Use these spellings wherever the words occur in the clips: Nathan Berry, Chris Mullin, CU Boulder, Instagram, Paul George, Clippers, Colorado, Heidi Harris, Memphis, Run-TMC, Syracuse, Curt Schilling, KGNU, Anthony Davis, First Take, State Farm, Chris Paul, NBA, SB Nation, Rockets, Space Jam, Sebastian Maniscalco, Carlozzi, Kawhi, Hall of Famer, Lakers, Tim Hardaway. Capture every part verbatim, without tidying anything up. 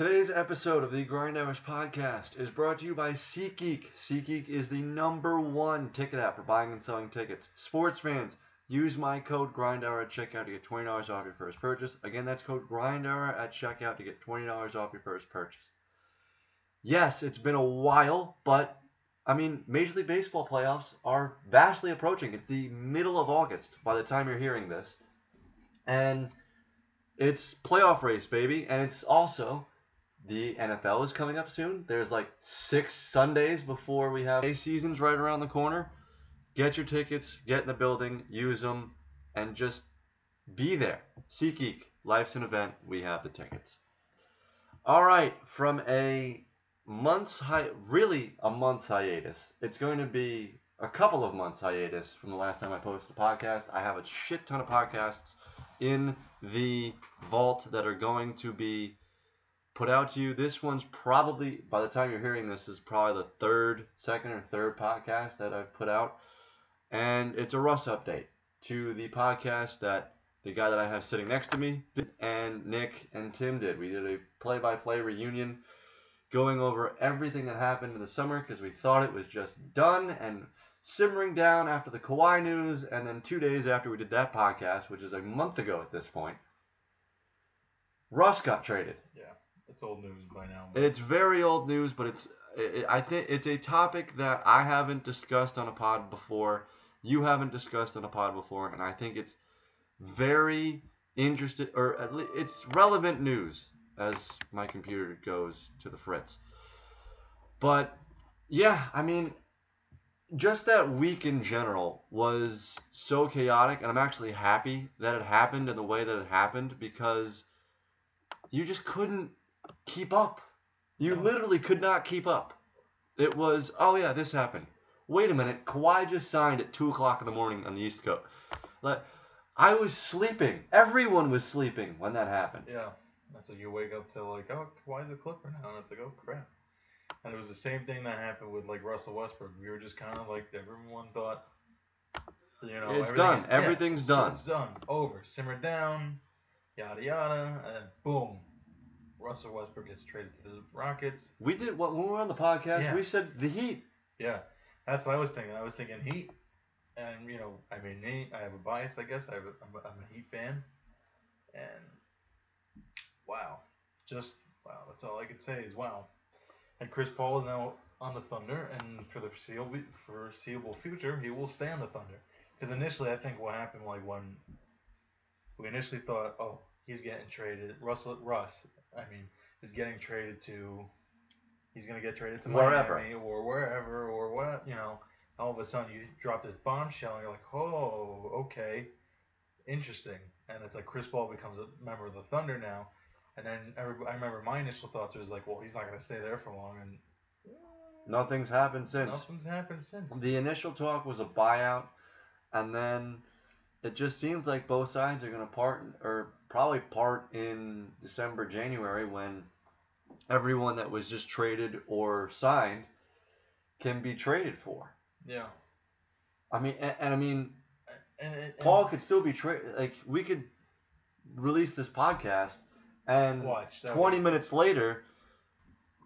Today's episode of the Grind Hours podcast is brought to you by SeatGeek. SeatGeek is the number one ticket app for buying and selling tickets. Sports fans, use my code GRINDHOUR at checkout to get twenty dollars off your first purchase. Again, that's code GRINDHOUR at checkout to get twenty dollars off your first purchase. Yes, it's been a while, but, I mean, Major League Baseball playoffs are vastly approaching. It's the middle of August by the time you're hearing this. And it's playoff race, baby, and it's also... the N F L is coming up soon. There's like six Sundays before we have a seasons right around the corner. Get your tickets, get in the building, use them, and just be there. SeatGeek, life's an event. We have the tickets. All right, from a month's hi- really a month's hiatus. It's going to be a couple of months hiatus from the last time I posted a podcast. I have a shit ton of podcasts in the vault that are going to be put out to you. This one's probably, by the time you're hearing this, is probably the third, second or third podcast that I've put out. And it's a Russ update to the podcast that the guy that I have sitting next to me did, and Nick and Tim did. We did a play-by-play reunion going over everything that happened in the summer because we thought it was just done and simmering down after the Kawhi news. And then two days after we did that podcast, which is a month ago at this point, Russ got traded. Yeah. It's old news by now. It's very old news, but it's it, I think it's a topic that I haven't discussed on a pod before. You haven't discussed on a pod before, and I think it's very interesting, or at least it's relevant news as my computer goes to the fritz. But yeah, I mean, just that week in general was so chaotic, and I'm actually happy that it happened in the way that it happened because you just couldn't keep up. You no. literally could not keep up. It was, oh yeah, this happened. Wait a minute, Kawhi just signed at two o'clock in the morning on the East Coast. Like, I was sleeping. Everyone was sleeping when that happened. Yeah, that's like you wake up to like, oh, Kawhi's a Clipper now, and it's like, oh crap. And it was the same thing that happened with like Russell Westbrook. We were just kind of like, everyone thought, you know, it's everything, done. Yeah, Everything's yeah, done. It's done. Over. Simmer down. Yada yada, and then boom. Russell Westbrook gets traded to the Rockets. We did what when we were on the podcast. Yeah. We said the Heat. Yeah, that's what I was thinking. I was thinking Heat, and you know, I mean, Nate, I have a bias, I guess. I have a, I'm, a, I'm a Heat fan, and wow, just wow. That's all I could say is wow. And Chris Paul is now on the Thunder, and for the foreseeable, foreseeable future, he will stay on the Thunder. Because initially, I think what happened, like when we initially thought, oh, he's getting traded, Russell Russ. I mean, is getting traded to, he's going to get traded to wherever. Miami or wherever or what, you know, all of a sudden you drop this bombshell and you're like, oh, okay, interesting. And it's like Chris Paul becomes a member of the Thunder now. And then every, I remember my initial thoughts was like, well, he's not going to stay there for long. And nothing's happened since. Nothing's happened since. The initial talk was a buyout. And then it just seems like both sides are going to part or probably part in December, January, when everyone that was just traded or signed can be traded for. Yeah. I mean, and, and I mean, and, and, and, Paul could still be traded. Like, we could release this podcast, and watch, twenty would... minutes later,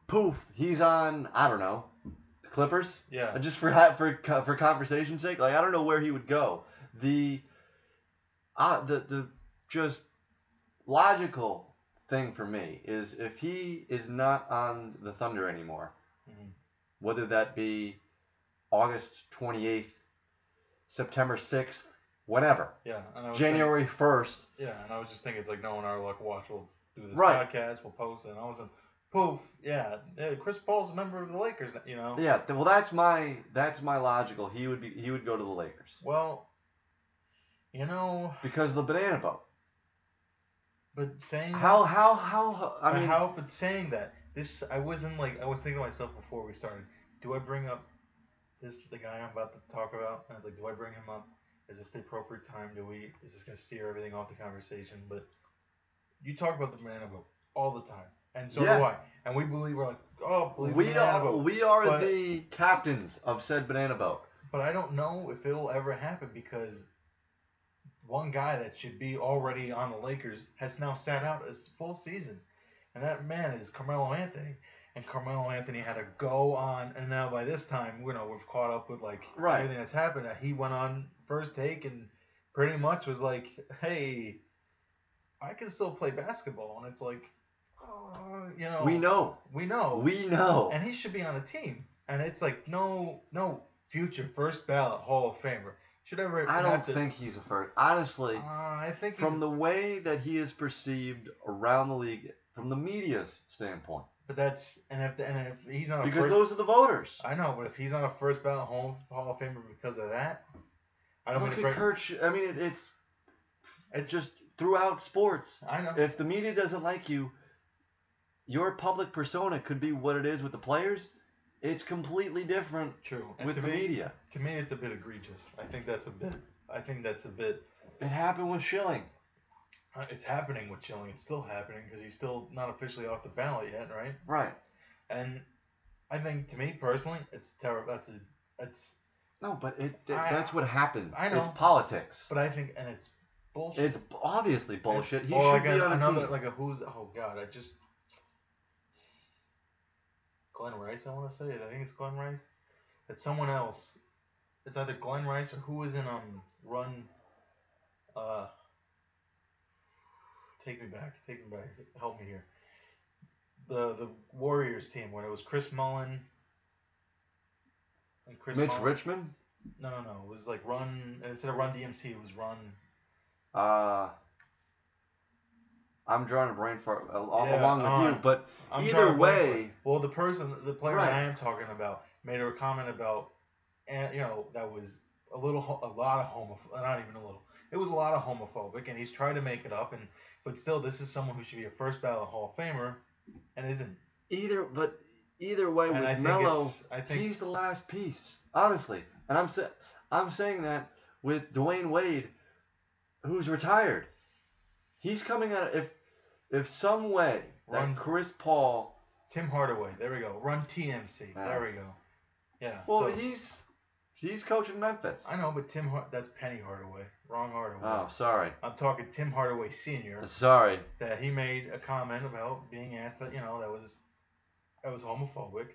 poof, he's on, I don't know, the Clippers? Yeah. Just for, for, for conversation's sake. Like, I don't know where he would go. The, uh, the, the just... logical thing for me is if he is not on the Thunder anymore, mm-hmm. whether that be August twenty-eighth, September sixth, whenever, yeah, and I was January first. Yeah, and I was just thinking, it's like, no, in our luck, watch, we'll do this right. podcast, we'll post it, and all of a sudden, poof, yeah, Chris Paul's a member of the Lakers, you know. Yeah, well, that's my that's my logical. He would be he would go to the Lakers. Well, you know, because of the banana boat. But saying how that, how how I mean how but saying that this I wasn't like I was thinking to myself before we started, do I bring up this the guy I'm about to talk about? And I was like, do I bring him up? Is this the appropriate time? Do we is this gonna steer everything off the conversation? But you talk about the banana boat all the time, and so yeah. do I. And we believe we're like oh believe we the banana are boat. we are but, the captains of said banana boat. But I don't know if it'll ever happen because one guy that should be already on the Lakers has now sat out a full season. And that man is Carmelo Anthony. And Carmelo Anthony had to go on. And now by this time, you know, we've caught up with, like, right. everything that's happened. He went on First Take and pretty much was like, hey, I can still play basketball. And it's like, oh, you know. We know. We know. We know. And he should be on a team. And it's like, no, no future first ballot Hall of Famer. Should ever I don't to, think he's a first. Honestly, uh, I think from the way that he is perceived around the league, from the media's standpoint. But that's and if and if he's not a because first, those are the voters. I know, but if he's not a first ballot Hall, Hall of Famer because of that, I don't. Look at Curt. I mean, it, it's it's just throughout sports. I know. If the media doesn't like you, your public persona could be what it is with the players. It's completely different True. And with the me, media. To me, it's a bit egregious. I think that's a bit. I think that's a bit. It happened with Schilling. It's happening with Schilling. It's still happening because he's still not officially off the ballot yet, right? Right. And I think, to me personally, it's terrible. That's a. That's. No, but it. it I, that's what happens. I know. It's politics. But I think, and it's bullshit. It's obviously bullshit. It's, he should like be a, on another team. Like a who's. Oh God, I just. Glenn Rice, I want to say. I think it's Glenn Rice. It's someone else. It's either Glenn Rice or who is in um Run. Uh. Take me back. Take me back. Help me here. The the Warriors team when it was Chris Mullin. And Chris Mitch Mullin. Richmond. No, no, no. It was like Run. Instead of Run D M C, it was Run. Uh. I'm drawing a brain fart uh, yeah, along with um, you, but I'm either way. Well, the person, the player right. I am talking about, made a comment about, and you know, that was a little, a lot of homophobic. Not even a little. It was a lot of homophobic, and he's trying to make it up, and but still, this is someone who should be a first ballot Hall of Famer, and isn't. Either, but either way, and with Melo, he's the last piece, honestly. And I'm sa- I'm saying that with Dwayne Wade, who's retired. He's coming out of, if if some way Run, that Chris Paul, Tim Hardaway, there we go, Run T M C, wow. there we go, yeah. Well, so, he's he's coaching Memphis. I know, but Tim Hard, that's Penny Hardaway, wrong Hardaway. Oh, sorry. I'm talking Tim Hardaway Senior. Sorry. That he made a comment about being anti, you know, that was that was homophobic,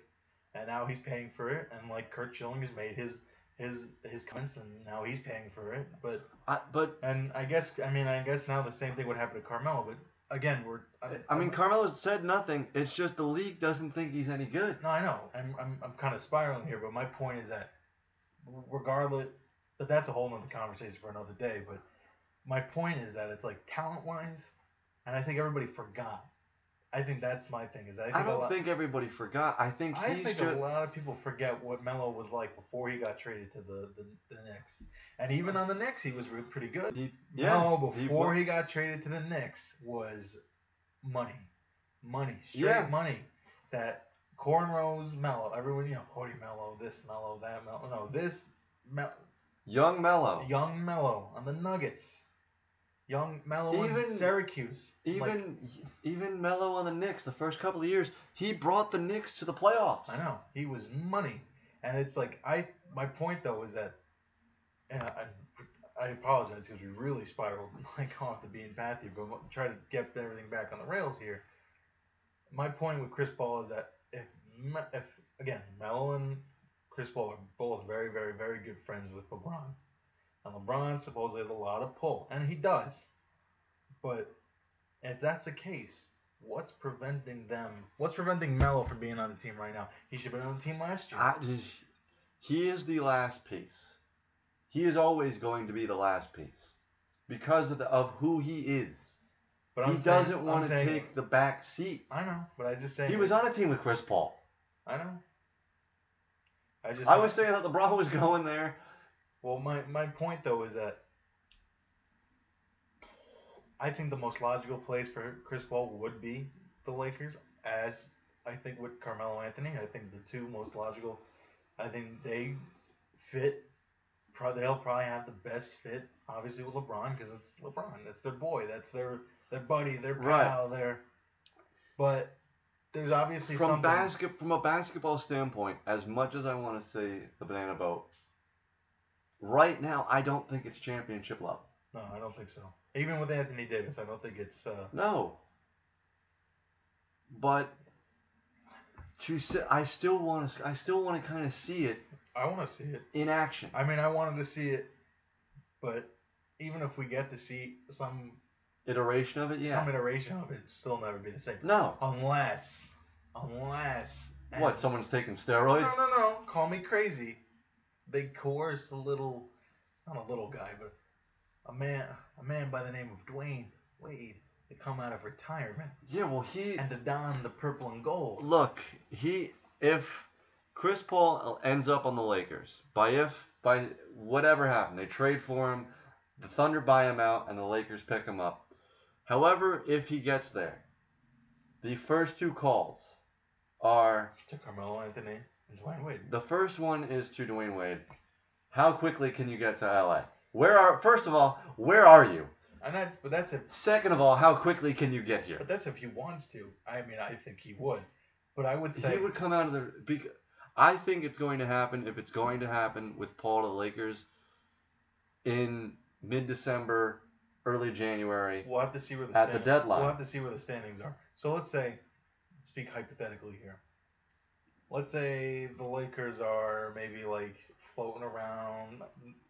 and now he's paying for it. And like Curt Schilling has made his. His his comments, and now he's paying for it. But I, but and I guess I mean I guess now the same thing would happen to Carmelo. But again, we're I, I mean Carmelo said nothing. It's just the league doesn't think he's any good. No, I know. I'm I'm I'm kind of spiraling here, but my point is that regardless, but that's a whole other conversation for another day. But my point is that it's like talent wise, and I think everybody forgot. I think that's my thing. Is I, think I don't a lot, think everybody forgot. I think I he's think just, a lot of people forget what Melo was like before he got traded to the, the, the Knicks. And even on the Knicks, he was pretty good. He, yeah, Melo, before he, he got traded to the Knicks, was money. Money. Straight yeah. money. That cornrows Melo. Everyone, you know, Cody Melo, this Melo, that Melo. No, this Melo. Young Melo. Young Melo on the Nuggets. Young Melo in Syracuse. Even like, even Melo on the Knicks, the first couple of years, he brought the Knicks to the playoffs. I know. He was money. And it's like, I my point, though, is that, and I, I apologize because we really spiraled like off the beaten path here, but we'll try to get everything back on the rails here. My point with Chris Paul is that, if, if again, Melo and Chris Paul are both very, very, very good friends with LeBron. And LeBron supposedly has a lot of pull, and he does. But if that's the case, what's preventing them? What's preventing Melo from being on the team right now? He should have been on the team last year. I just, he is the last piece. He is always going to be the last piece because of the, of who he is. But he I'm doesn't saying, want I'm to take it. the back seat. I know, but I just say he was on a team with Chris Paul. I know. I just I was saying that LeBron was going there. Well, my, my point, though, is that I think the most logical place for Chris Paul would be the Lakers, as I think with Carmelo Anthony. I think the two most logical, I think they fit. They'll probably have the best fit, obviously, with LeBron, because it's LeBron. That's their boy. That's their, their buddy, their pal. Right. Their, but there's obviously from something. Basket, from a basketball standpoint, as much as I want to say the banana boat, right now, I don't think it's championship level. No, I don't think so. Even with Anthony Davis, I don't think it's... Uh, no. but to say, I still want to I still want to kind of see it. I want to see it in action. I mean, I wanted to see it, but even if we get to see some iteration of it, yeah, some iteration of it, it'll still never be the same. No, unless, unless what? Someone's taking steroids? No, no, no. Call me crazy. They coerced a little, not a little guy, but a man, a man by the name of Dwayne Wade, to come out of retirement. Yeah, well, he and to don the purple and gold. Look, he if Chris Paul ends up on the Lakers, by if by whatever happened, they trade for him, the Thunder buy him out, and the Lakers pick him up. However, if he gets there, the first two calls are to Carmelo Anthony and Dwayne Wade. The first one is to Dwayne Wade. How quickly can you get to L A? Where are first of all, where are you? And that, but that's if. Second of all, how quickly can you get here? But that's if he wants to. I mean, I think he would. But I would say he would come out of the. Because I think it's going to happen. If it's going to happen with Paul to the Lakers in mid-December, early January. We'll have to see where the at stand- the deadline. We'll have to see where the standings are. So let's say. Speak hypothetically here. Let's say the Lakers are maybe like floating around.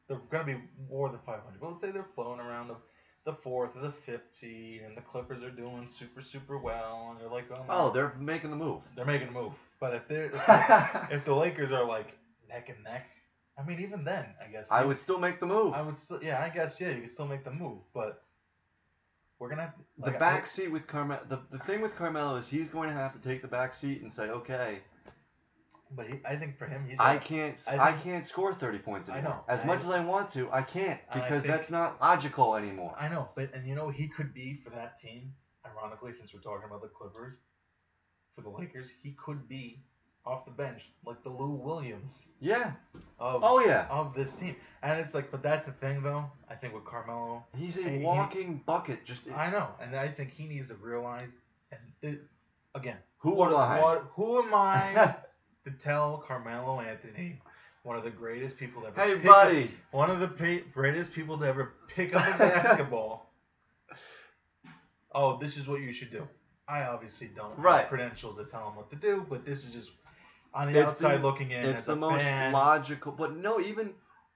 They're going to be more than five hundred. But let's say they're floating around the, the fourth or the fifth seed, and the Clippers are doing super, super well, and they're like, oh, no. Oh, they're making the move. They're making the move. But if they're if, if the Lakers are like neck and neck, I mean, even then, I guess I would still make the move. I would still, yeah, I guess, yeah, you could still make the move, but. We're gonna have to, like, the back I, seat with Carmelo. The, the thing with Carmelo is he's going to have to take the back seat and say, okay. But he, I think for him, he's. Gonna, I can't. I, think, I can't score thirty points anymore. I know. As I much just, as I want to, I can't because I think, that's not logical anymore. I know, but and you know he could be for that team. Ironically, since we're talking about the Clippers, for the Lakers, he could be off the bench like the Lou Williams. Yeah. Of, oh yeah. Of this team, and it's like, but that's the thing though. I think with Carmelo, he's a walking he, bucket. Just I know, and I think he needs to realize. And th- again, who, who am I? What, who am I to tell Carmelo Anthony, one of the greatest people to ever. Hey pick buddy. Up, one of the pe- greatest people to ever pick up a basketball. Oh, this is what you should do. I obviously don't right. have credentials to tell him what to do, but this is just. On the it's outside the, looking in, it's the most fan. Logical. But no, even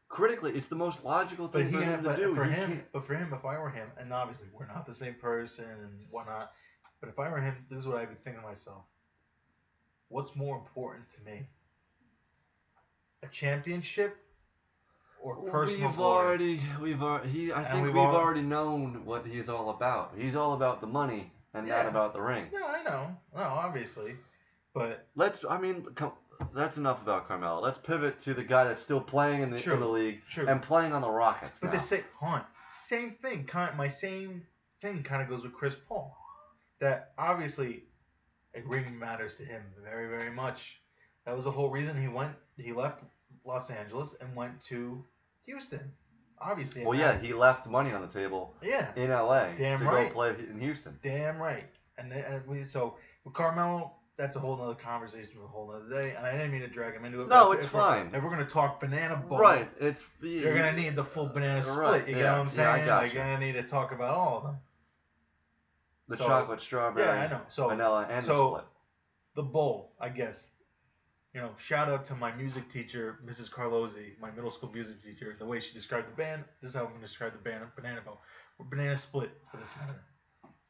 critically, it's the most logical thing for him to do. For him, can't. But for him, if I were him, and obviously we're not the same person and whatnot, but if I were him, this is what I would think to myself: what's more important to me, a championship or personal we've glory? Already, we've already, he, I and think we've, we've already, already known what he's all about. He's all about the money and yeah. not about the ring. No, I know. No, obviously. But let's, I mean, come, that's enough about Carmelo. Let's pivot to the guy that's still playing in the, true, in the league true. and playing on the Rockets. But now. They say, hon, same thing. Kind of, my same thing kind of goes with Chris Paul. That obviously a ring matters to him very, very much. That was the whole reason he went. He left Los Angeles and went to Houston. Obviously. Well, yeah, he left money on the table. Yeah. In L A. Damn to right. To go play in Houston. Damn right. And, they, and we, so with Carmelo. That's a whole other conversation for a whole other day, and I didn't mean to drag him into it. No, it's fine. If we're going to talk banana boat, right? It's yeah, you're going to need the full banana split. Right. You yeah, get what I'm saying? Yeah, I got you're going to need to talk about all of them. The so, chocolate, strawberry, yeah, I know. So, vanilla, and so, the split. The bowl, I guess. You know, shout out to my music teacher, Missus Carlozzi, my middle school music teacher. The way she described the band, this is how I'm going to describe the band, banana boat, or banana split for this matter.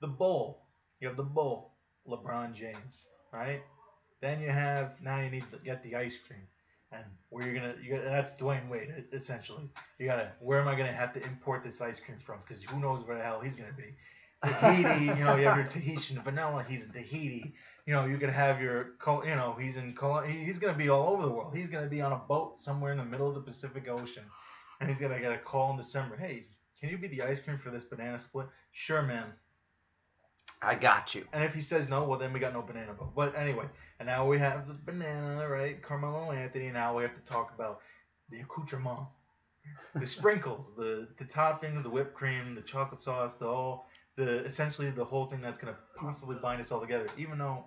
The bowl, you have the bowl, LeBron James. Right? Then you have now you need to get the ice cream, and where you're gonna you that's Dwayne Wade essentially. You gotta where am I gonna have to import this ice cream from? Because who knows where the hell he's gonna be? Tahiti, you know, you have your Tahitian vanilla. He's in Tahiti. You know, you're gonna have your you know he's in he's gonna be all over the world. He's gonna be on a boat somewhere in the middle of the Pacific Ocean, and he's gonna get a call in December. Hey, can you be the ice cream for this banana split? Sure, man. I got you. And if he says no, well, then we got no banana boat. But anyway, and now we have the banana, right? Carmelo Anthony. Now we have to talk about the accoutrement, the sprinkles, the, the toppings, the whipped cream, the chocolate sauce, the all, the essentially the whole thing that's gonna possibly bind us all together. Even though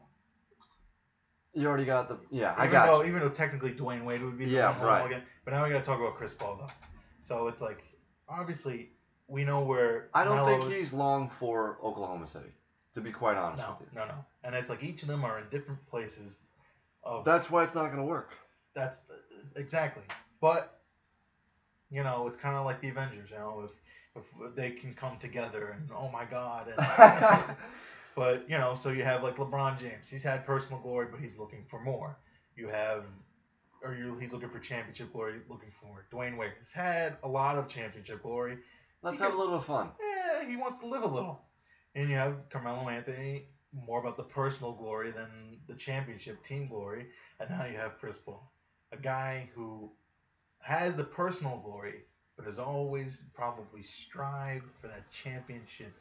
you already got the yeah, I got though, you. Even though technically Dwayne Wade would be the yeah, right. Again, but now we gotta talk about Chris Paul though. So it's like obviously we know where. I don't Mello think is. He's long for Oklahoma City. to be quite honest no, with you. No, no, no. And it's like each of them are in different places. Of, that's why it's not going to work. That's exactly. But, you know, it's kind of like the Avengers, you know, if, if they can come together and, oh, my God. And, but, you know, so you have, like, LeBron James. He's had personal glory, but he's looking for more. You have – or you, he's looking for championship glory, looking for more. Dwayne Wade has had a lot of championship glory. Let's he have could, a little fun. Yeah, he wants to live a little. And you have Carmelo Anthony, more about the personal glory than the championship team glory. And now you have Chris Paul, a guy who has the personal glory, but has always probably strived for that championship.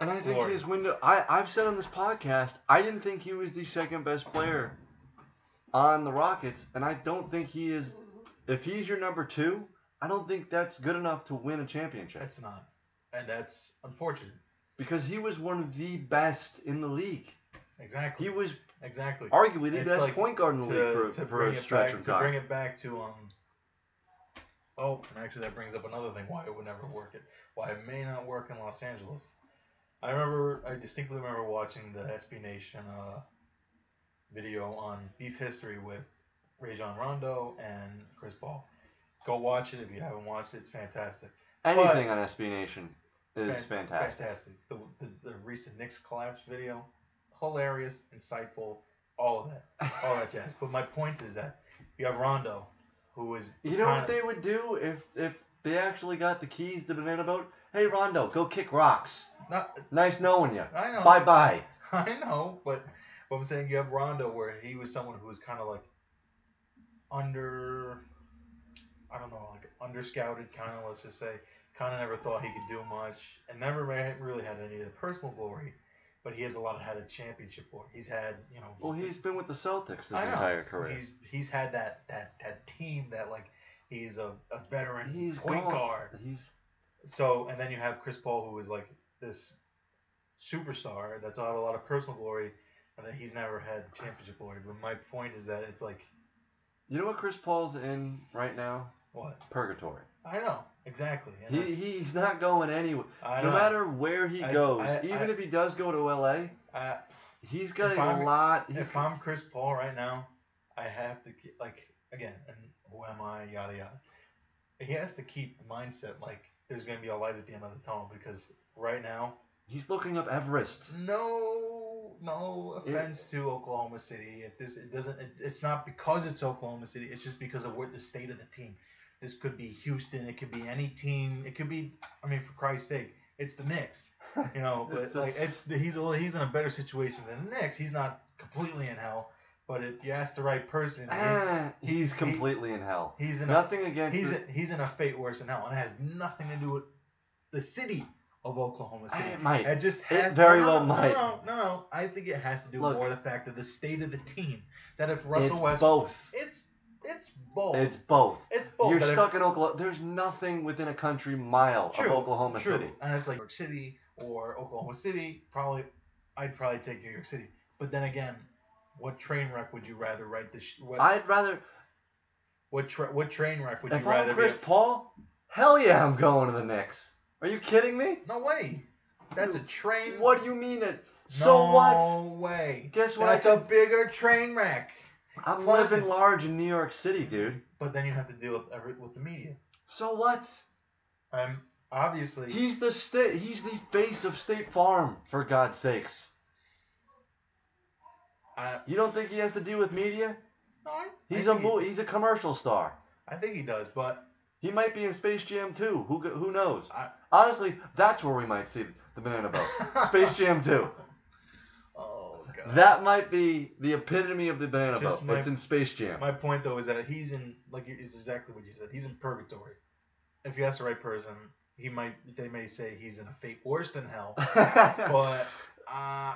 And I think glory. His window – I've said on this podcast, I didn't think he was the second best player on the Rockets, and I don't think he is – if he's your number two, I don't think that's good enough to win a championship. That's not. And that's unfortunate. Because he was one of the best in the league. Exactly. He was exactly arguably the it's best like point guard in the to, league for, for a stretch back, of time. To bring it back to um. Oh, and actually that brings up another thing why it would never work. It why it may not work in Los Angeles. I remember I distinctly remember watching the S B Nation uh, video on beef history with Rajon Rondo and Chris Paul. Go watch it if you haven't watched it. It's fantastic. Anything but, on S B Nation. It's fantastic. Fantastic. The, the the recent Knicks collapse video, hilarious, insightful, all of that, all that jazz. But my point is that you have Rondo, who is. You know what of, they would do if if they actually got the keys to the banana boat? Hey Rondo, go kick rocks. Not, nice knowing you. I know. Bye bye. I know, but what I'm saying, you have Rondo, where he was someone who was kind of like under, I don't know, like under scouted, kind of let's just say. Kind of never thought he could do much, and never really had any of the personal glory, but he has a lot of had a championship glory. He's had, you know. He's well, he's been, been with the Celtics his I know. entire career. He's he's had that that, that team that like he's a, a veteran he's point gone. guard. He's so, and then you have Chris Paul, who is like this superstar that's had a lot of personal glory, and that he's never had championship glory. But my point is that it's like, you know what Chris Paul's in right now? What? Purgatory. I know. Exactly. He, he's not going anywhere. No matter where he I, goes, I, I, even I, if he does go to L A, I, he's got a I'm, lot. He's if I'm Chris Paul right now, I have to keep, like, again, and who am I, yada, yada. He has to keep the mindset, like, there's going to be a light at the end of the tunnel, because right now. He's looking up Everest. No, no offense it, to Oklahoma City. If this, it doesn't, it, it's not because it's Oklahoma City. It's just because of what the state of the team. This could be Houston. It could be any team. It could be, I mean, for Christ's sake, it's the Knicks. You know, but it's like it's he's a, he's in a better situation than the Knicks. He's not completely in hell, but if you ask the right person, ah, he, he's, he's completely he, in hell. He's in nothing a, against. He's a, he's in a fate worse than hell, and it has nothing to do with the city of Oklahoma City. It might. It just has it very no, well no, might. No, no, no. I think it has to do Look, more with the fact that the state of the team. That if Russell it's Westbrook, both. It's It's both. It's both. It's both. You're stuck in Oklahoma. There's nothing within a country mile true, of Oklahoma true. City. And it's like New York City or Oklahoma City. Probably, I'd probably take New York City. But then again, what train wreck would you rather write this? What, I'd rather. What tra- What train wreck would you I'm rather? If I'm Chris be a, Paul, hell yeah, I'm going to the Knicks. Are you kidding me? No way. That's a train. What do you mean it? So no what? No way. Guess what? That's a bigger train wreck. I'm Plus living large in New York City, dude. But then you have to deal with every, with the media. So what? Um, obviously. He's the sta- He's the face of State Farm, for God's sakes. I, you don't think he has to deal with media? No, I. He's I a mo- he, he's a commercial star. I think he does, but he might be in Space Jam two. Who who knows? I, Honestly, that's where we might see the banana boat. Space Jam two. That might be the epitome of the banana Just boat. My, it's in Space Jam. My point, though, is that he's in, like, it's exactly what you said. He's in purgatory. If you ask the right person, he might, they may say he's in a fate worse than hell. But, uh...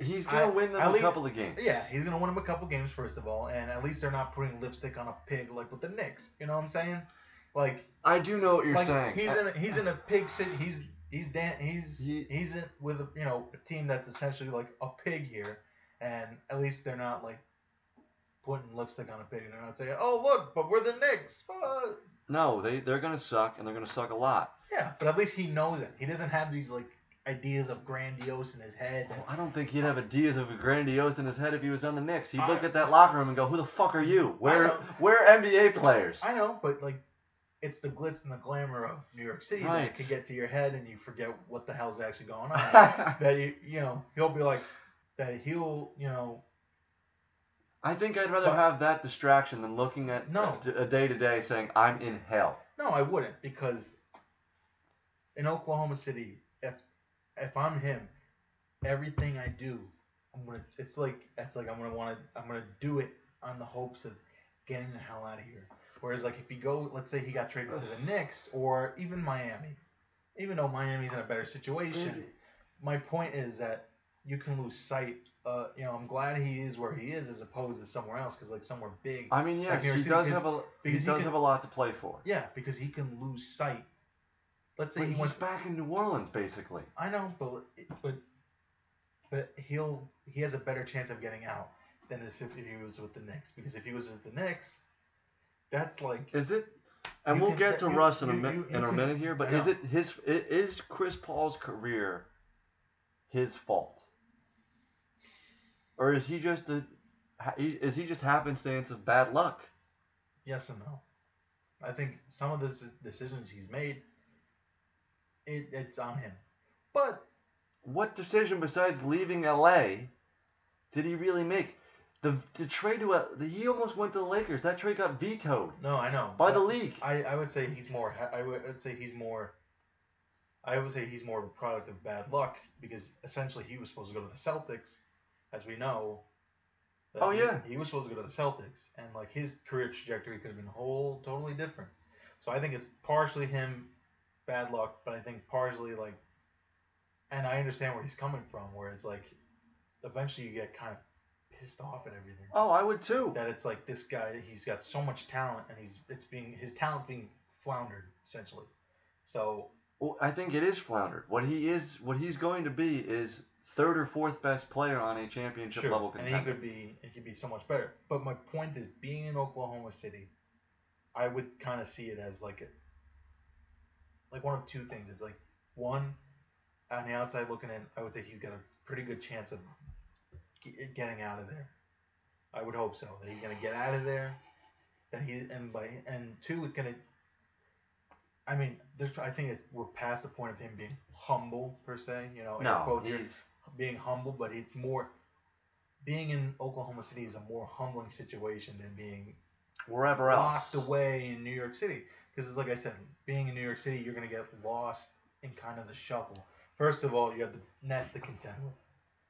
He's going to win them a least, couple of games. Yeah, he's going to win them a couple games, first of all. And at least they're not putting lipstick on a pig, like with the Knicks. You know what I'm saying? Like... I do know what you're like, saying. He's I, in a, he's in a pig city. He's... He's dan- he's he, he's in with a, you know, a team that's essentially like a pig here, and at least they're not like putting lipstick on a pig and they're not saying, oh look, but we're the Knicks. But... No, they they're gonna suck and they're gonna suck a lot. Yeah, but at least he knows it. He doesn't have these like ideas of grandiose in his head. Oh, I don't think he'd have ideas of grandiose in his head if he was on the Knicks. He'd I, look at that locker room and go, who the fuck are you? Where, where are N B A players? I know, but like, it's the glitz and the glamour of New York City right. that could get to your head and you forget what the hell's actually going on. that you, you know, he'll be like, that he'll, you know. I think I'd rather but, have that distraction than looking at no. a day-to-day saying, I'm in hell. No, I wouldn't, because in Oklahoma City, if if I'm him, everything I do, I'm gonna. It's like it's like I'm gonna want to. I'm gonna do it on the hopes of getting the hell out of here. Whereas like if he go, let's say he got traded to the Knicks or even Miami, even though Miami's in a better situation. My point is that you can lose sight. Uh, you know, I'm glad he is where he is as opposed to somewhere else, because like somewhere big. I mean, yes, like he does have a he does he can, have a lot to play for. Yeah, because he can lose sight. Let's say but he he's went, back in New Orleans, basically. I know, but but but he'll he has a better chance of getting out than if he was with the Knicks, because if he was with the Knicks, that's like. Is it? And we'll can, get to you, Russ in a mi- you, you, you in a minute here, but is it his? It is Chris Paul's career his fault, or is he just a? Is he just happenstance of bad luck? Yes and no. I think some of the decisions he's made. It, it's on him. But what decision besides leaving L A did he really make? The the trade to a, the, he almost went to the Lakers. That trade got vetoed. No, I know. By the league. I, I would say he's more. I would I'd say he's more. I would say he's more of a product of bad luck, because essentially he was supposed to go to the Celtics, as we know. Oh he, yeah. He was supposed to go to the Celtics, and like his career trajectory could have been whole totally different. So I think it's partially him. Bad luck, but I think partially like, and I understand where he's coming from, where it's like, eventually you get kind of pissed off at everything. Oh, I would too. That it's like this guy, he's got so much talent, and he's it's being his talent's being floundered essentially. So. Well, I think it is floundered. What he is, what he's going to be is third or fourth best player on a championship sure. level contender. And he could be, it could be so much better. But my point is, being in Oklahoma City, I would kind of see it as like a. Like one of two things. It's like, one, on the outside looking in, I would say he's got a pretty good chance of g- getting out of there. I would hope so. That he's gonna get out of there. That he and by and two, it's gonna. I mean, there's. I think it's we're past the point of him being humble per se. You know, no, quote here, being humble, but it's more. Being in Oklahoma City is a more humbling situation than being wherever else locked away in New York City. Because it's like I said, being in New York City, you're going to get lost in kind of the shuffle. First of all, you have the Nets to contend with.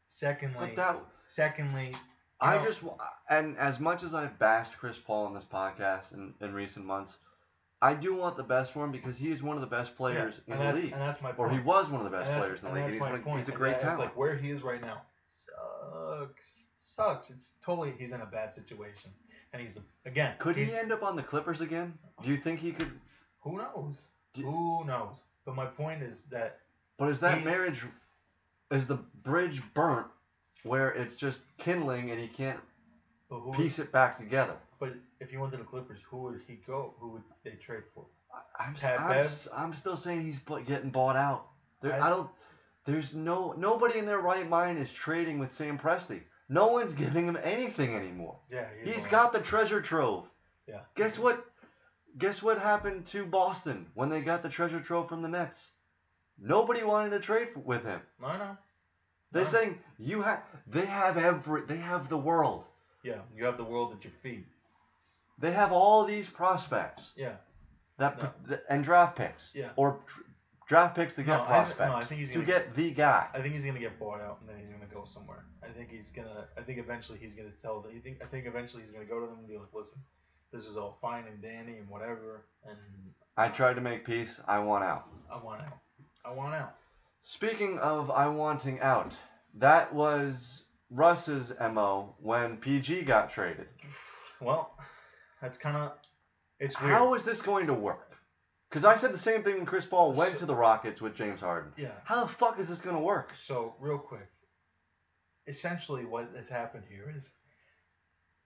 Secondly, that, secondly, I know, just and as much as I've bashed Chris Paul on this podcast in, in recent months, I do want the best for him, because he is one of the best players yeah, in the league. And that's my point. Or he was one of the best players in the league. That's he's, my one, point. He's a great that, talent. It's like where he is right now sucks. Sucks. It's totally he's in a bad situation. And he's again. Could he end up on the Clippers again? Do you think he could? Who knows? Do, who knows? But my point is that. But is that he, marriage? Is the bridge burnt, where it's just kindling and he can't who, piece it back together? But if he went to the Clippers, who would he go? Who would they trade for? I'm I'm, I'm still saying he's getting bought out. There, I, I don't. There's no nobody in their right mind is trading with Sam Presti. No one's giving him anything anymore. Yeah, he he's got the treasure trove. Yeah. Guess what? Guess what happened to Boston when they got the treasure trove from the Nets? Nobody wanted to trade with him. I know. They're I saying know. you have. They have every. They have the world. Yeah, you have the world at your feet. They have all these prospects. Yeah. That no. p- and draft picks. Yeah. Or tr- draft picks to get no, prospects. I, no, I think he's to gonna, get the guy. I think he's gonna get bought out, and then he's gonna go somewhere. I think he's gonna. I think eventually he's gonna tell. The, I think. I think eventually he's gonna go to them and be like, "Listen, this is all fine and dandy and whatever." And I tried to make peace. I want out. I want out. I want out. Speaking of I wanting out, that was Russ's M O when P G got traded. Well, that's kind of. It's weird. How is this going to work? Because I said the same thing when Chris Paul went so, to the Rockets with James Harden. Yeah. How the fuck is this going to work? So, real quick, essentially what has happened here is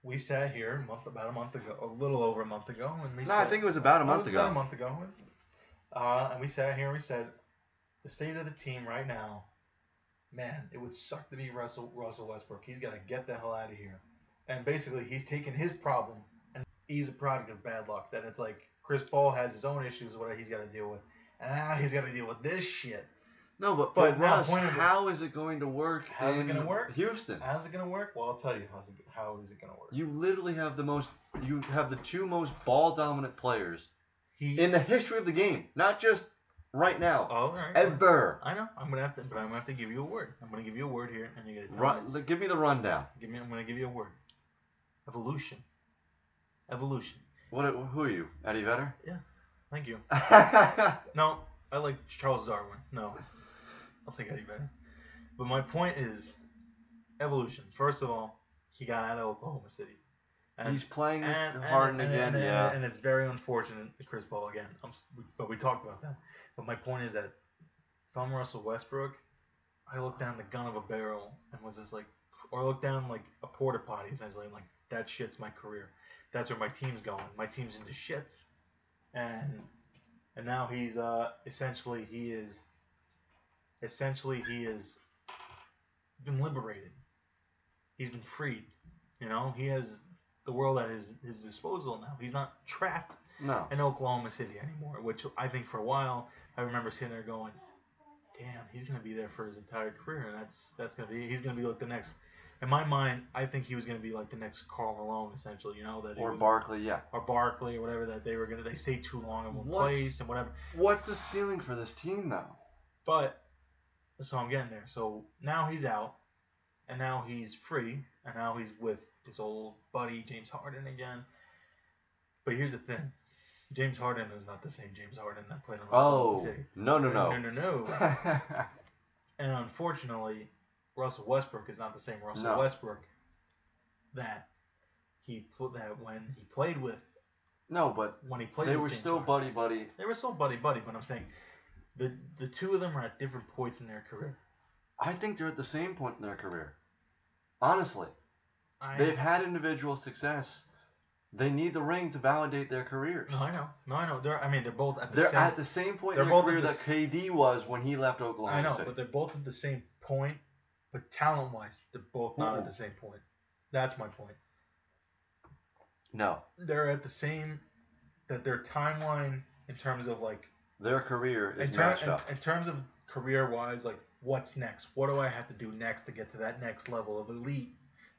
we sat here a month, about a month ago, a little over a month ago. And we no, said, I think it was about a month ago. It was ago. about a month ago. Uh, and we sat here and we said, the state of the team right now, man, it would suck to be Russell Russell Westbrook. He's got to get the hell out of here. And basically, he's taken his problem, and he's a product of bad luck. That it's like Chris Paul has his own issues, what he's got to deal with, and now he's got to deal with this shit. No, but, but for Russ, how is it going to work? How's in it going to work? Houston. How's it going to work? Well, I'll tell you how's it, how is it going to work. You literally have the most. You have the two most ball dominant players he, in the history of the game, not just right now. Oh, all right. Ever. I know. I'm gonna have to, but I'm gonna have to give you a word. I'm gonna give you a word here, and you gotta tell me. Give me the rundown. Give me. I'm gonna give you a word. Evolution. Evolution. What? Who are you? Eddie Vedder? Yeah. Thank you. No, I like Charles Darwin. No. I'll take Eddie Vedder. But my point is evolution. First of all, he got out of Oklahoma City. And he's playing and, Harden and, and, again, and, yeah. And, and it's very unfortunate that Chris Paul again. I'm, but we talked about that. But my point is that if I'm Russell Westbrook, I look down the gun of a barrel and was just like, or I look down like a porta potty essentially. I'm like, that shit's my career. That's where my team's going. My team's into shits. And and now he's uh essentially he is. Essentially, he has been liberated. He's been freed. You know, he has the world at his, his disposal now. He's not trapped no. in Oklahoma City anymore, which I think for a while, I remember sitting there going, damn, he's going to be there for his entire career. And that's that's going to be, he's going to be like the next, in my mind, I think he was going to be like the next Karl Malone, essentially. You know, that Or was, Barkley, yeah. Or Barkley, or whatever, that they were going to, they stayed too long in one what's, place and whatever. What's the ceiling for this team, though? But... So I'm getting there. So now he's out, and now he's free, and now he's with his old buddy James Harden again. But here's the thing: James Harden is not the same James Harden that played in Oklahoma City. Oh, no, no, no, no, no, no. And unfortunately, Russell Westbrook is not the same Russell no. Westbrook that he that when he played with. No, but when he played, they with were James still Harden. buddy buddy. They were still buddy buddy, but I'm saying. The the two of them are at different points in their career. I think they're at the same point in their career. Honestly. I, They've had individual success. They need the ring to validate their careers. No, I know. No, I know. They're I mean, they're both at the they're same They're at the same point in their career that K D was when he left Oklahoma City. I know, City. But they're both at the same point, but talent-wise, they're both not Ooh. at the same point. That's my point. No. They're at the same that their timeline in terms of like their career is in ter- matched up. In, in terms of career-wise, like, what's next? What do I have to do next to get to that next level of elite?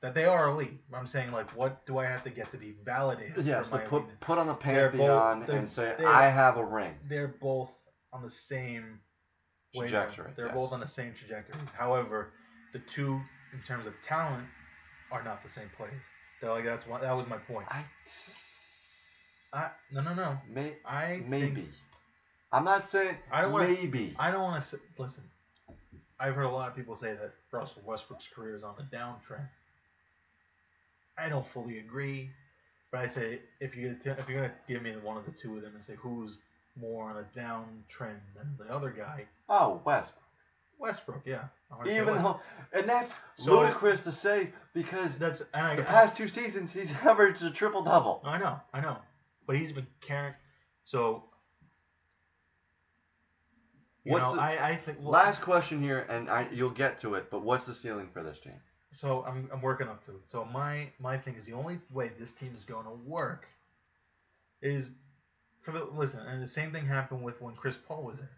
That they are elite. I'm saying, like, what do I have to get to be validated? Yes, to put, put on the pantheon and say, I have a ring. They're both on the same trajectory. Way, they're yes. both on the same trajectory. However, the two, in terms of talent, are not the same players. They're like, that's one, that was my point. I, I No, no, no. May, I maybe. Think, I'm not saying I don't wanna, maybe. I don't want to – listen, I've heard a lot of people say that Russell Westbrook's career is on a downtrend. I don't fully agree, but I say if you're going if you're gonna give me one of the two of them and say who's more on a downtrend than the other guy – Oh, Westbrook. Westbrook, yeah. Even Westbrook. Though – and that's so, ludicrous to say because that's and I, the past I, two seasons he's averaged a triple-double. I know, I know. But he's been carrying – so – You what's know, the, I, I think, well, last question here, and I, you'll get to it, but what's the ceiling for this team? So I'm I'm working up to it. So my, my thing is the only way this team is going to work is for the – listen, and the same thing happened with when Chris Paul was there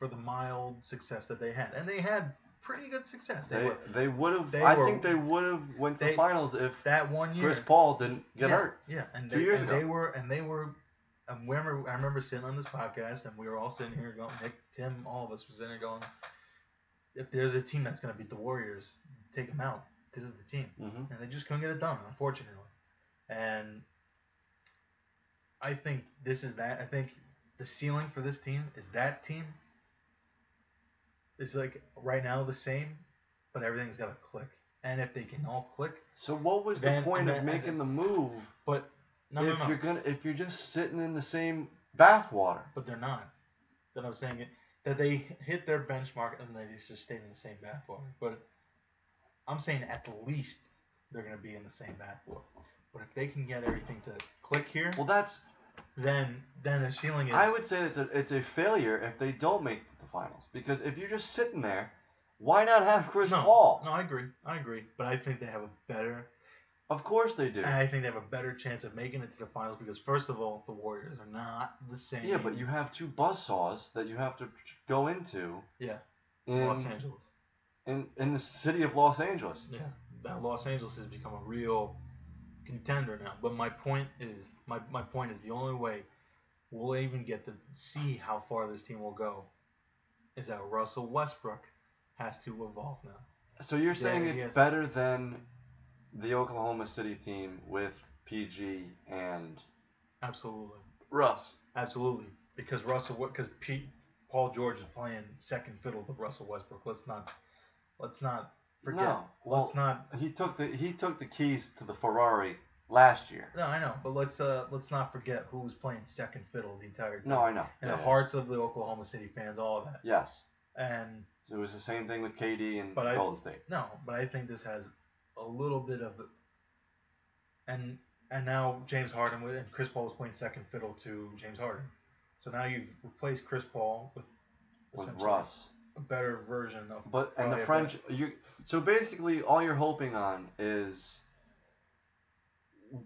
for the mild success that they had. And they had pretty good success. They, they would have – I were, think they would have went to the finals if that one year, Chris Paul didn't get yeah, hurt. Yeah, and two they, years and ago. They were – and they were – I remember, I remember sitting on this podcast, and we were all sitting here going, Nick, Tim, all of us were sitting there going, if there's a team that's going to beat the Warriors, take them out. This is the team. Mm-hmm. And they just couldn't get it done, unfortunately. And I think this is that. I think the ceiling for this team is that team. It's like right now the same, but everything's got to click. And if they can all click. So what was then, the point then, of making then, the move? But. No, if no, no. you're gonna, if you're just sitting in the same bathwater, but they're not. That I'm saying it, that they hit their benchmark and they just stayed in the same bathwater. But I'm saying at least they're gonna be in the same bathwater. But if they can get everything to click here, well, that's then then their ceiling is. I would say it's a it's a failure if they don't make the finals, because if you're just sitting there, why not have Chris no, Paul? No, I agree, I agree, but I think they have a better. Of course they do. And I think they have a better chance of making it to the finals because, first of all, the Warriors are not the same. Yeah, but you have two buzzsaws that you have to go into. Yeah. In Los Angeles. In in the city of Los Angeles. Yeah, that Los Angeles has become a real contender now. But my point is, my my point is the only way we'll even get to see how far this team will go is that Russell Westbrook has to evolve now. So you're saying yeah, it's has, better than the Oklahoma City team with P G and absolutely Russ. Absolutely, because Russell, because Pete, Paul George is playing second fiddle to Russell Westbrook. Let's not, let's not forget. No, well, let's not. He took the he took the keys to the Ferrari last year. No, I know, but let's uh let's not forget who was playing second fiddle the entire time. No, I know. In yeah, the yeah. hearts of the Oklahoma City fans, all of that. Yes. And it was the same thing with K D and Golden I, State. No, but I think this has a little bit of, and and now James Harden and Chris Paul was playing second fiddle to James Harden, so now you've replaced Chris Paul with with Russ, a better version of. But and the French, you so basically all you're hoping on is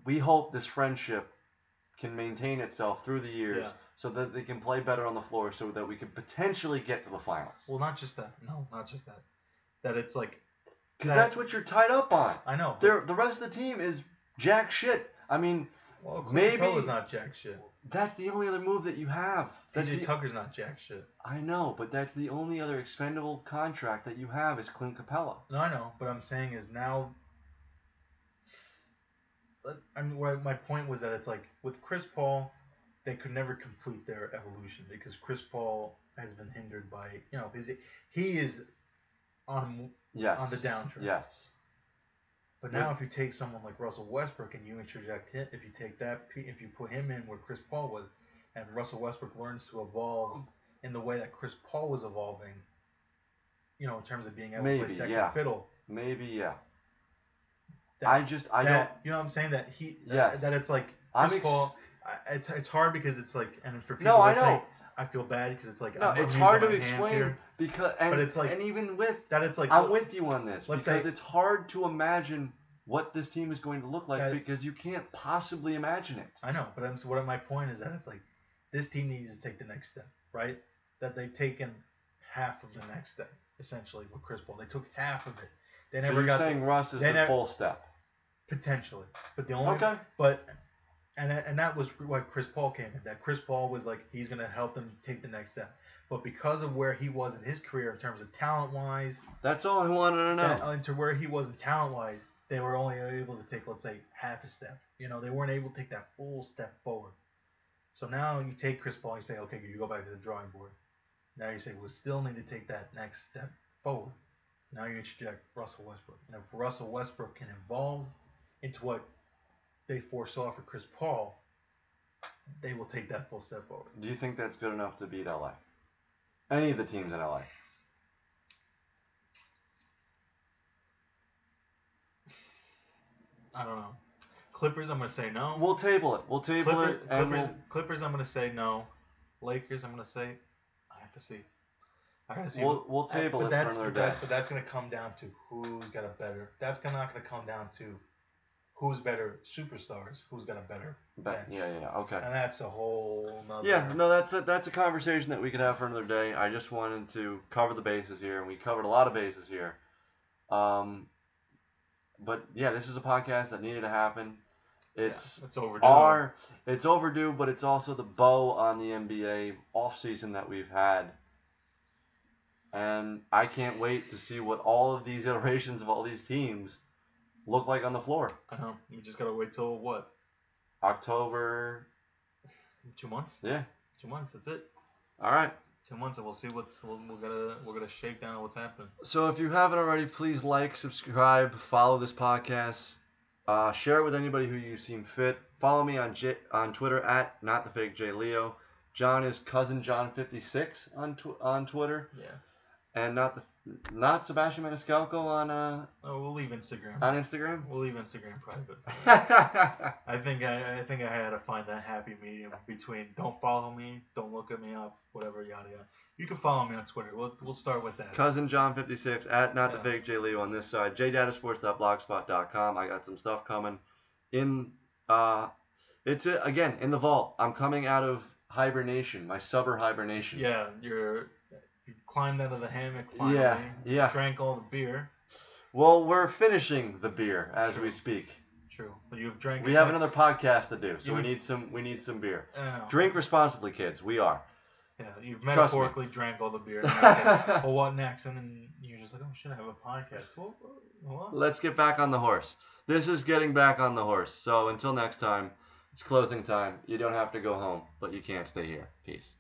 we hope this friendship can maintain itself through the years, yeah. so that they can play better on the floor, so that we could potentially get to the finals. Well, not just that. No, not just that. That it's like. Because that's what you're tied up on. I know. They're, the rest of the team is jack shit. I mean, well, maybe Paul is not jack shit. That's the only other move that you have. P J Tucker's not jack shit. I know, but that's the only other expendable contract that you have is Clint Capella. No, I know. But I'm saying is now. I mean, what I, my point was that it's like with Chris Paul, they could never complete their evolution because Chris Paul has been hindered by you know his he is on. Yes. On the downtrend. Yes. But now, yeah. if you take someone like Russell Westbrook and you interject him, if you take that, if you put him in where Chris Paul was, and Russell Westbrook learns to evolve in the way that Chris Paul was evolving, you know, in terms of being able Maybe, to play second yeah. fiddle. Maybe, yeah. That, I just, I that, don't. You know what I'm saying? That he, that, yes. that it's like Chris ex- Paul. I, it's it's hard because it's like, and for people no, listening. I know. I feel bad because it's like no, I'm it's hard to explain because and, but it's like, and even with that it's like I'm look, with you on this because say, it's hard to imagine what this team is going to look like that, because you can't possibly imagine it. I know, but I'm so what my point is that it's like this team needs to take the next step, right? That they've taken half of the next step essentially with Chris Paul. They took half of it. They never so you're got saying the, Russ is the never, full step potentially, but the only okay. but. And and that was why Chris Paul came in. That Chris Paul was like, he's going to help them take the next step. But because of where he was in his career in terms of talent-wise. That's all I wanted to know. That, and to where he was in talent-wise, they were only able to take, let's say, half a step. You know, they weren't able to take that full step forward. So now you take Chris Paul and you say, okay, you go back to the drawing board. Now you say, we still need to take that next step forward. So now you interject Russell Westbrook. And if Russell Westbrook can evolve into what they foresaw for Chris Paul, they will take that full step forward. Do you think that's good enough to beat L A? Any of the teams in L A? I don't know. Clippers, I'm going to say no. We'll table it. We'll table Clipper, it. And Clippers, we'll... Clippers, I'm going to say no. Lakers, I'm going to say I have to see. I have to see. We'll, we'll table I, it for another day. But that's going to come down to who's got a better. That's not going to come down to who's better superstars, who's got a better bench. Yeah, yeah, yeah, okay. And that's a whole nother... Yeah, no, that's a, that's a conversation that we could have for another day. I just wanted to cover the bases here, and we covered a lot of bases here. Um, But, yeah, this is a podcast that needed to happen. It's, yeah, it's overdue. Our, it's overdue, but it's also the bow on the N B A offseason that we've had. And I can't wait to see what all of these iterations of all these teams look like on the floor. I know. You just gotta wait till what? October. Two months. Yeah. Two months. That's it. All right. Two months, and we'll see what's we're gonna we're gonna shake down what's happening. So if you haven't already, please like, subscribe, follow this podcast, uh, share it with anybody who you seem fit. Follow me on J- on Twitter at NotTheFakeJLeo. John is Cousin John fifty-six on tw- on Twitter. Yeah. And not the Not Sebastian Maniscalco on uh. Oh, we'll leave Instagram. On Instagram, we'll leave Instagram private. I think I, I think I had to find that happy medium between don't follow me, don't look at me up, whatever, yada yada. You can follow me on Twitter. We'll we'll start with that. Cousin John fifty six at not yeah. the fake J Leo on this side. j data sports dot blogspot dot com. I got some stuff coming in. Uh, it's it again in the vault. I'm coming out of hibernation, my summer hibernation. Yeah, you're. You climbed out of the hammock finally. Yeah, yeah. Drank all the beer. Well, we're finishing the beer as True. we speak. True. But you've drank. We have another podcast to do, so you we need some. We need some beer. Oh. Drink responsibly, kids. We are. Yeah, you've metaphorically me. drank all the beer. Like, well, what next? And then you're just like, oh shit, I have a podcast. Well, what? Let's get back on the horse. This is getting back on the horse. So until next time, it's closing time. You don't have to go home, but you can't stay here. Peace.